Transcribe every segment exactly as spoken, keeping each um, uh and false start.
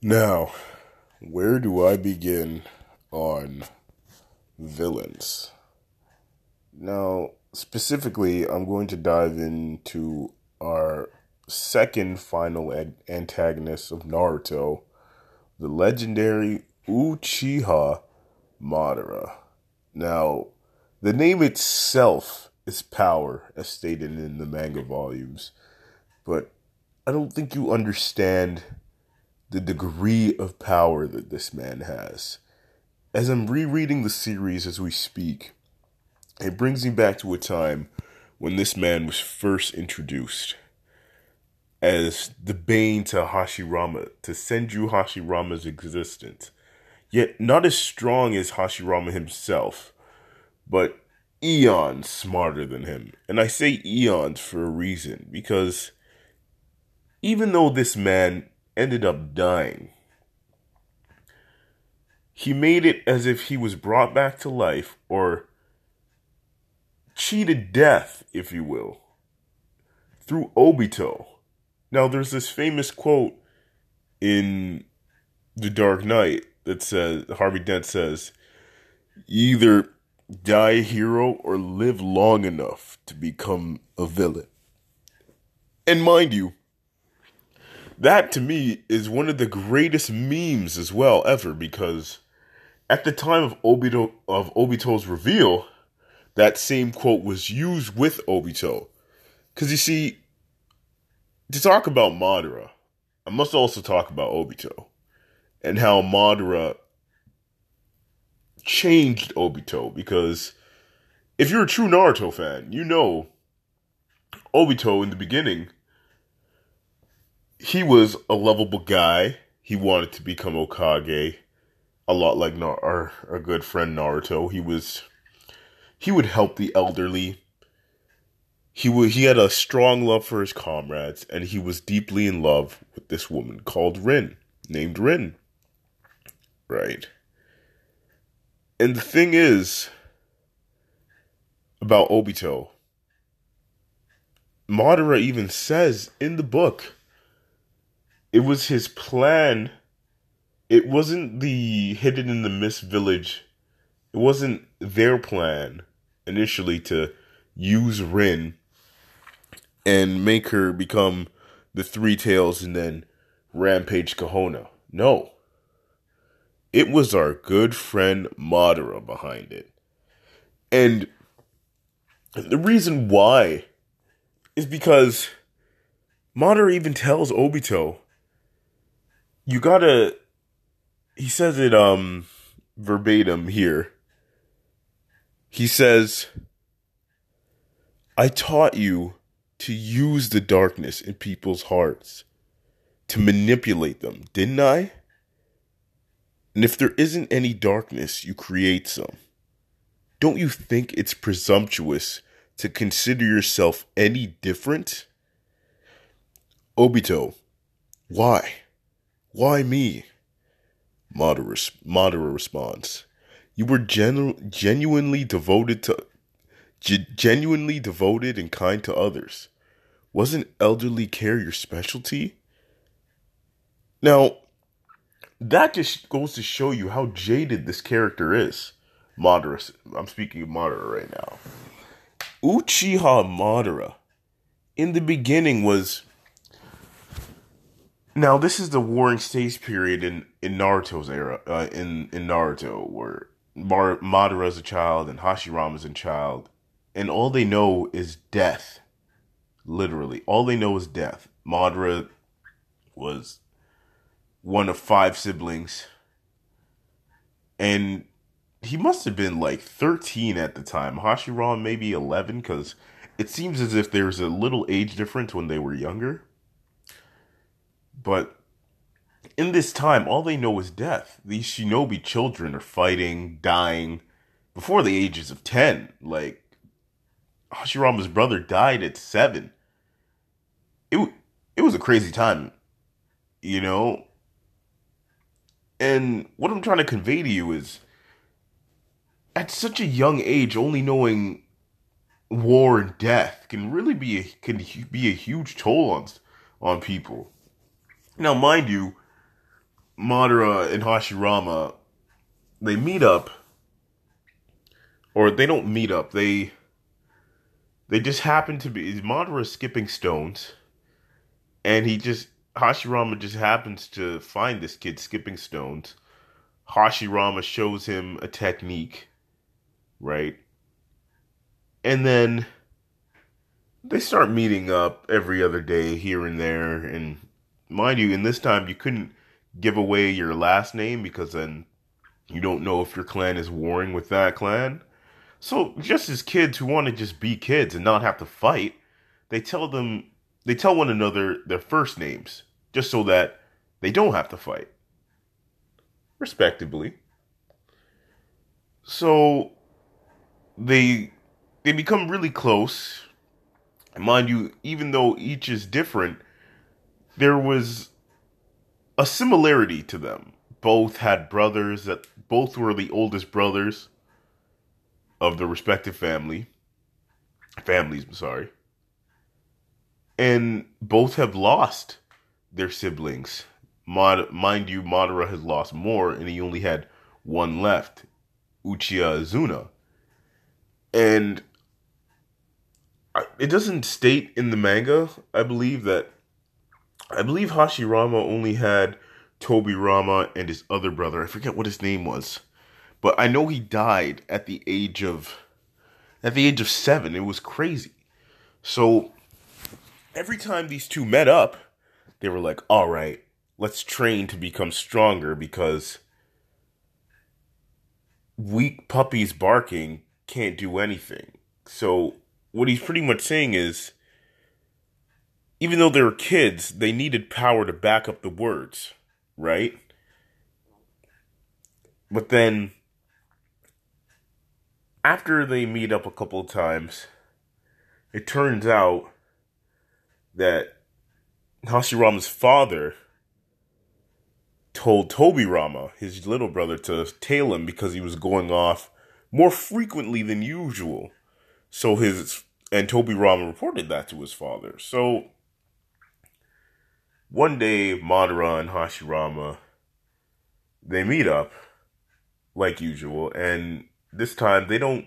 Now, where do I begin on villains? Now, specifically, I'm going to dive into our second final ad- antagonist of Naruto, the legendary Uchiha Madara. Now, the name itself is power, as stated in the manga volumes, but I don't think you understand the degree of power that this man has. As I'm rereading the series as we speak, it brings me back to a time when this man was first introduced as the bane to Hashirama, to Senju Hashirama's existence. Yet not as strong as Hashirama himself, but eons smarter than him. And I say eons for a reason, because even though this man ended up dying, he made it as if he was brought back to life, or cheated death, if you will, through Obito. Now, there's this famous quote in The Dark Knight that says, Harvey Dent says, either die a hero or live long enough to become a villain. And mind you, that, to me, is one of the greatest memes as well ever, because at the time of Obito of Obito's reveal, that same quote was used with Obito. Because, you see, to talk about Madara, I must also talk about Obito, and how Madara changed Obito, because if you're a true Naruto fan, you know Obito in the beginning, he was a lovable guy. He wanted to become Hokage, a lot like Na- our, our good friend Naruto. He was, he would help the elderly. He would, he had a strong love for his comrades, and he was deeply in love with this woman called Rin, named Rin. Right. And the thing is about Obito, Madara even says in the book, it was his plan. It wasn't the Hidden in the Mist Village. It wasn't their plan initially to use Rin and make her become the Three Tails and then rampage Konoha. No. It was our good friend Madara behind it. And the reason why is because Madara even tells Obito, you gotta, he says it um verbatim here. He says, I taught you to use the darkness in people's hearts, to manipulate them, didn't I? And if there isn't any darkness, you create some. Don't you think it's presumptuous to consider yourself any different? Obito, why? Why me? Madara, Madara responds, you were genu- genuinely devoted to, g- genuinely devoted and kind to others. Wasn't elderly care your specialty? Now, that just goes to show you how jaded this character is. Madara, I'm speaking of Madara right now. Uchiha Madara, in the beginning was... Now, this is the Warring States period in, in Naruto's era, uh, in, in Naruto, where Mar- Madara's a child and Hashirama's a child, and all they know is death. Literally, all they know is death. Madara was one of five siblings, and he must have been like thirteen at the time. Hashirama maybe eleven, because it seems as if there's a little age difference when they were younger. But in this time, all they know is death. These shinobi children are fighting, dying, before the ages of ten. Like, Hashirama's brother died at seven. It, it was a crazy time, you know? And what I'm trying to convey to you is, at such a young age, only knowing war and death can really be a, can be a huge toll on, on people. Now, mind you, Madara and Hashirama, they meet up, or they don't meet up, they they just happen to be, Madara is skipping stones, and he just, Hashirama just happens to find this kid skipping stones. Hashirama shows him a technique, right? And then they start meeting up every other day here and there. And mind you, in this time, you couldn't give away your last name because then you don't know if your clan is warring with that clan. So just as kids who want to just be kids and not have to fight, they tell them, they tell one another their first names just so that they don't have to fight. Respectively. So they they become really close. And mind you, even though each is different, there was a similarity to them. Both had brothers, that both were the oldest brothers of the respective family. Families, I'm sorry. And both have lost their siblings. Mod, mind you, Madara has lost more, and he only had one left, Uchiha Izuna. And it doesn't state in the manga, I believe, that... I believe Hashirama only had Tobirama and his other brother. I forget what his name was. But I know he died at the age of... At the age of seven. It was crazy. So, every time these two met up, they were like, all right, let's train to become stronger because weak puppies barking can't do anything. So what he's pretty much saying is, even though they were kids, they needed power to back up the words, right? But then, after they meet up a couple of times, it turns out that Hashirama's father told Tobirama, his little brother, to tail him because he was going off more frequently than usual. So his, and Tobirama reported that to his father. So one day, Madara and Hashirama, they meet up like usual, and this time they don't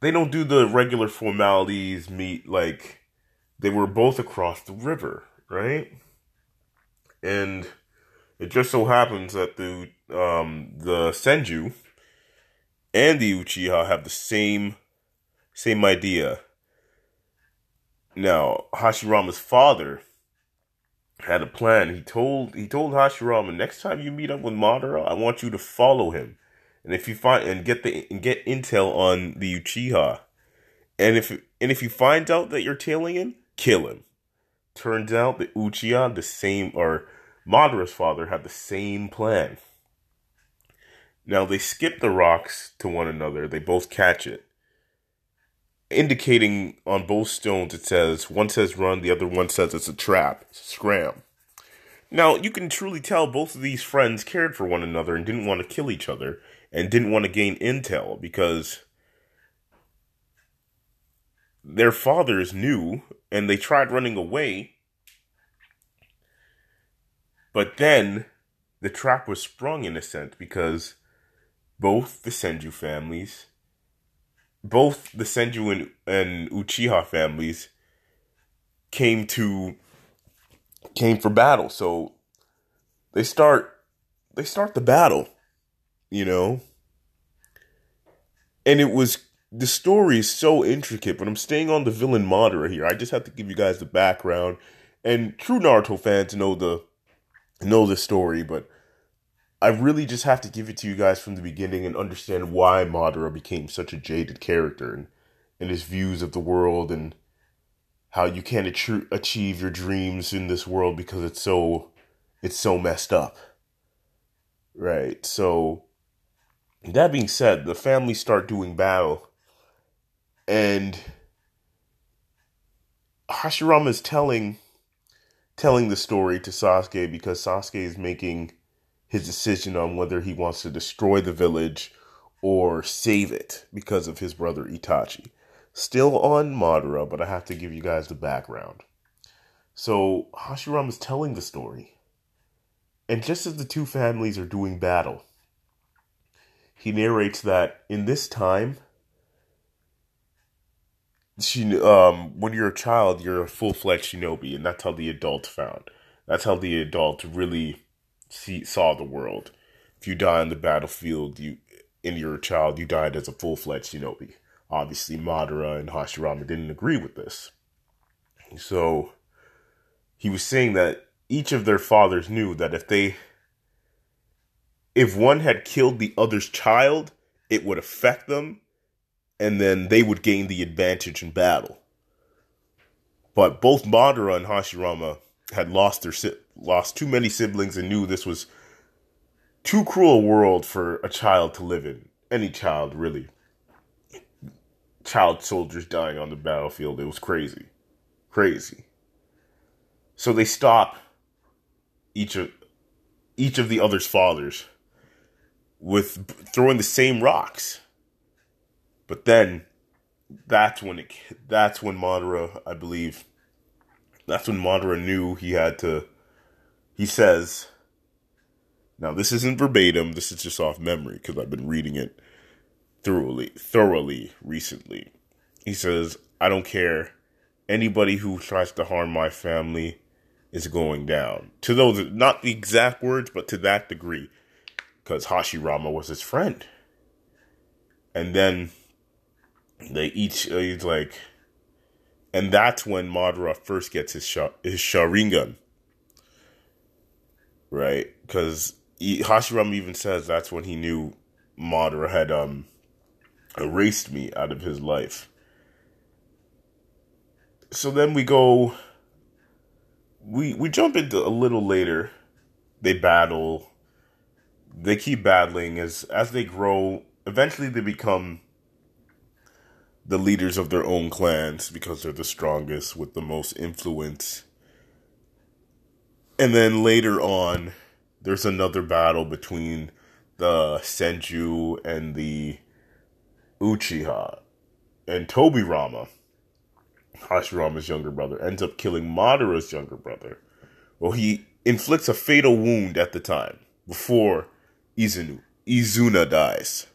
they don't do the regular formalities meet like they were both across the river, right? And it just so happens that the um, the Senju and the Uchiha have the same same idea. Now, Hashirama's father had a plan. He told he told Hashirama, next time you meet up with Madara, I want you to follow him, and if you find and get the and get intel on the Uchiha, and if and if you find out that you're tailing him, kill him. Turns out that Uchiha, the same, or Madara's father, had the same plan. Now, they skip the rocks to one another. They both catch it. Indicating on both stones, it says, one says run, the other one says it's a trap. It's a scram. Now, you can truly tell both of these friends cared for one another and didn't want to kill each other and didn't want to gain intel because their fathers knew, and they tried running away, but then the trap was sprung in a sense because both the Senju families, both the Senju and, and Uchiha families came to, came for battle. So they start, they start the battle, you know, and it was, the story is so intricate, but I'm staying on the villain Madara here. I just have to give you guys the background, and true Naruto fans know the know the story, but I really just have to give it to you guys from the beginning and understand why Madara became such a jaded character and, and his views of the world and how you can't atru- achieve your dreams in this world because it's so it's so messed up. Right, so that being said, the family start doing battle. And Hashirama is telling, telling the story to Sasuke because Sasuke is making his decision on whether he wants to destroy the village or save it because of his brother Itachi. Still on Madara, but I have to give you guys the background. So Hashirama is telling the story. And just as the two families are doing battle, he narrates that in this time, she, um, when you're a child, you're a full-fledged shinobi, and that's how the adult found. That's how the adult really see, saw the world. If you die on the battlefield, you and you're a child, you died as a full-fledged shinobi. Obviously, Madara and Hashirama didn't agree with this. So, he was saying that each of their fathers knew that if they... if one had killed the other's child, it would affect them, and then they would gain the advantage in battle. But both Madara and Hashirama had lost their si- lost too many siblings and knew this was too cruel a world for a child to live in. Any child, really. Child soldiers dying on the battlefield. It was crazy. Crazy. So they stop each of, each of the other's fathers with throwing the same rocks. But then, that's when it, that's when Madara, I believe, that's when Madara knew he had to, he says, now this isn't verbatim, this is just off memory, because I've been reading it thoroughly, thoroughly recently. He says, I don't care, anybody who tries to harm my family is going down. To those, not the exact words, but to that degree. Because Hashirama was his friend. And then they each, uh, he's like, and that's when Madara first gets his sh- his Sharingan, right? Because Hashirama even says that's when he knew Madara had um erased me out of his life. So then we go, we we jump into a little later. They battle, they keep battling as as they grow. Eventually, they become the leaders of their own clans because they're the strongest with the most influence. And then later on, there's another battle between the Senju and the Uchiha. And Tobirama, Hashirama's younger brother, ends up killing Madara's younger brother. Well, he inflicts a fatal wound at the time before Izunu, Izuna dies.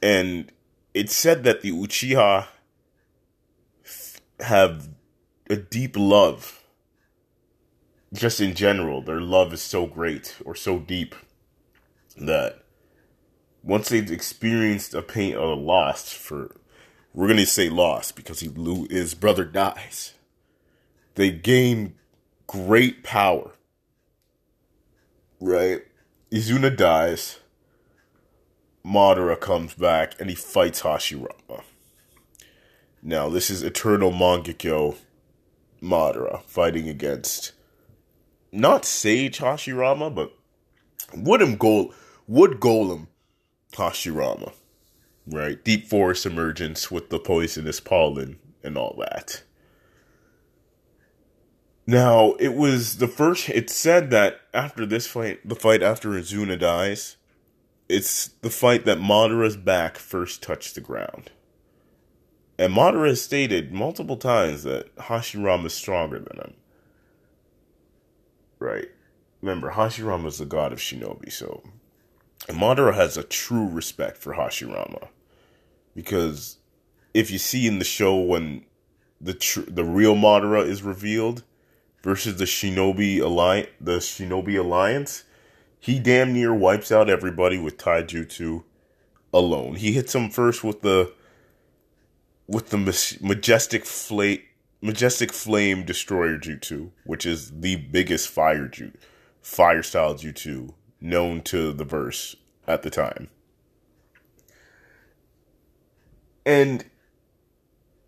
And it's said that the Uchiha have a deep love. Just in general, their love is so great or so deep that once they've experienced a pain or a loss for, we're going to say loss because he, his brother dies, they gain great power, right? Izuna dies. Madara comes back and he fights Hashirama. Now, this is Eternal Mangekyou Madara fighting against not Sage Hashirama, but Wood Golem Hashirama, right? Deep Forest Emergence with the poisonous pollen and all that. Now, it was the first, it said that after this fight, the fight after Izuna dies, it's the fight that Madara's back first touched the ground. And Madara has stated multiple times that Hashirama is stronger than him. Right. Remember, Hashirama is the god of shinobi, so... and Madara has a true respect for Hashirama. Because if you see in the show when the tr- the real Madara is revealed versus the Shinobi Alliance, the Shinobi Alliance... he damn near wipes out everybody with Taijutsu alone. He hits him first with the with the majestic flame, majestic flame destroyer jutsu, which is the biggest fire ju- fire style jutsu known to the verse at the time. And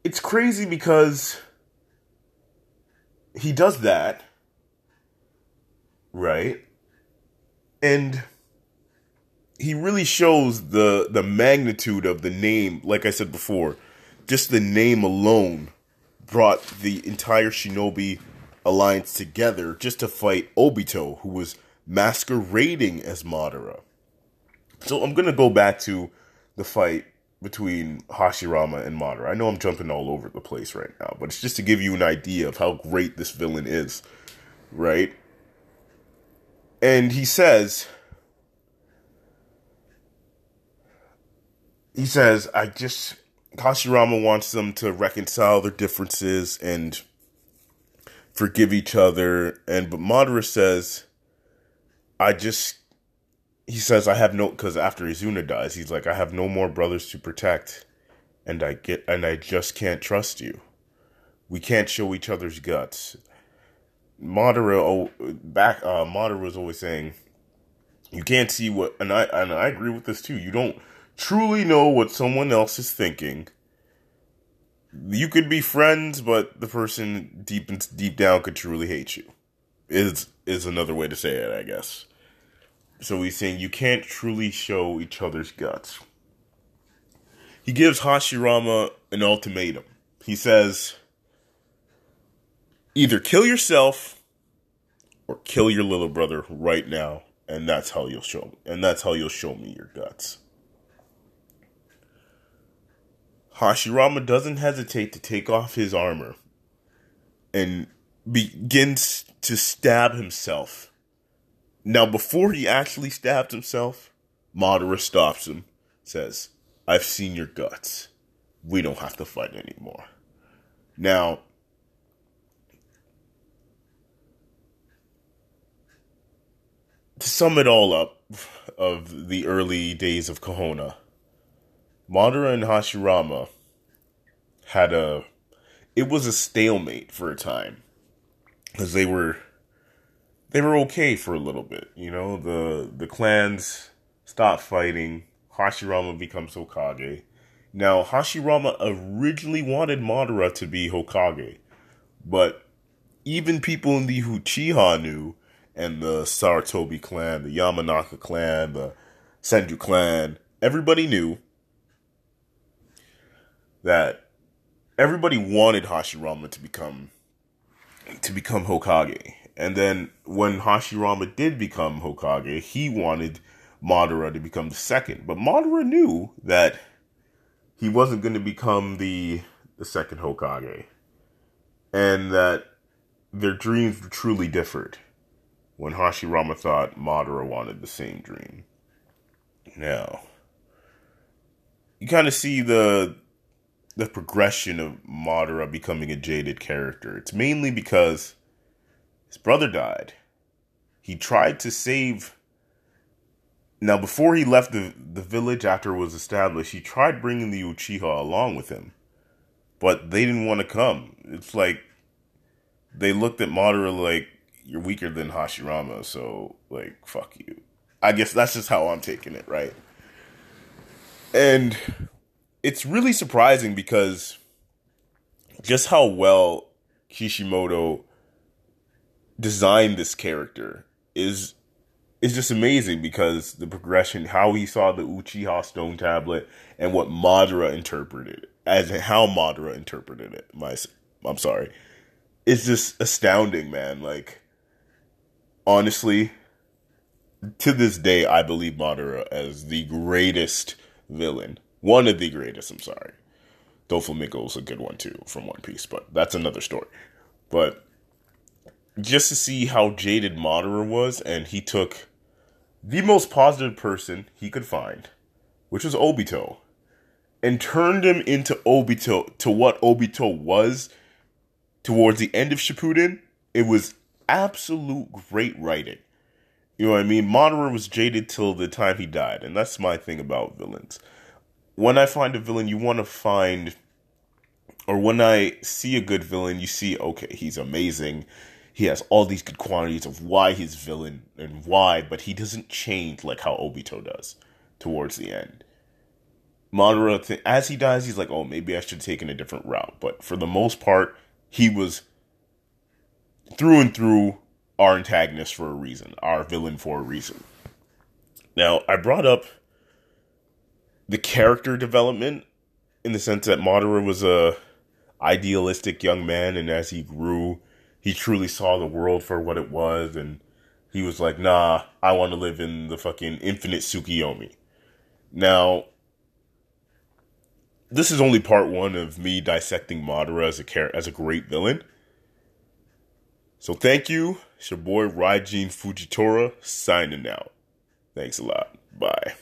it's crazy because he does that, right? And he really shows the the magnitude of the name, like I said before. Just the name alone brought the entire Shinobi Alliance together just to fight Obito, who was masquerading as Madara. So I'm going to go back to the fight between Hashirama and Madara. I know I'm jumping all over the place right now, but it's just to give you an idea of how great this villain is, right? And he says, he says, I just, Hashirama wants them to reconcile their differences and forgive each other. And, but Madara says, I just, he says, I have no, because after Izuna dies, he's like, I have no more brothers to protect. And I get, and I just can't trust you. We can't show each other's guts. Madara, oh, back, uh, Madara was always saying, you can't see what, and I, and I agree with this too. You don't truly know what someone else is thinking. You could be friends, but the person deep in, deep down could truly hate you. Is, is another way to say it, I guess. So he's saying you can't truly show each other's guts. He gives Hashirama an ultimatum. He says, either kill yourself or kill your little brother right now, and that's how you'll show and that's how you'll show me your guts. Hashirama doesn't hesitate to take off his armor and begins to stab himself. Now, before he actually stabs himself, Madara stops him, says, I've seen your guts. We don't have to fight anymore. Now, to sum it all up of the early days of Konoha, Madara and Hashirama had a... It was a stalemate for a time. Because they were... They were okay for a little bit. You know, the, the clans stopped fighting. Hashirama becomes Hokage. Now, Hashirama originally wanted Madara to be Hokage. But even people in the Uchiha knew... And the Sarutobi clan, the Yamanaka clan, the Senju clan, everybody knew that everybody wanted Hashirama to become to become Hokage. And then when Hashirama did become Hokage, he wanted Madara to become the second. But Madara knew that he wasn't going to become the, the second Hokage. And that their dreams truly differed. When Hashirama thought Madara wanted the same dream. Now, you kind of see the the progression of Madara becoming a jaded character. It's mainly because his brother died. He tried to save... Now, before he left the, the village after it was established, he tried bringing the Uchiha along with him. But they didn't want to come. It's like, they looked at Madara like, you're weaker than Hashirama, so, like, fuck you. I guess that's just how I'm taking it, right? And it's really surprising because just how well Kishimoto designed this character is, is just amazing because the progression, how he saw the Uchiha Stone Tablet and what Madara interpreted, as in how Madara interpreted it, my, I'm sorry. It's just astounding, man, like... Honestly, to this day, I believe Madara as the greatest villain. One of the greatest, I'm sorry. Doflamingo is a good one, too, from One Piece, but that's another story. But just to see how jaded Madara was, and he took the most positive person he could find, which was Obito, and turned him into Obito, to what Obito was towards the end of Shippuden, it was absolute great writing. You know what I mean? Madara was jaded till the time he died. And that's my thing about villains. When I find a villain, you want to find... Or when I see a good villain, you see, okay, he's amazing. He has all these good qualities of why he's villain and why. But he doesn't change like how Obito does towards the end. Madara, th- as he dies, he's like, oh, maybe I should have taken a different route. But for the most part, he was... through and through, our antagonist for a reason. Our villain for a reason. Now, I brought up the character development in the sense that Madara was a idealistic young man, and as he grew, he truly saw the world for what it was, and he was like, nah, I want to live in the fucking Infinite Tsukiyomi. Now, this is only part one of me dissecting Madara as a, char- as a great villain. So thank you It's your boy Raijin Fujitora signing out. Thanks a lot. Bye.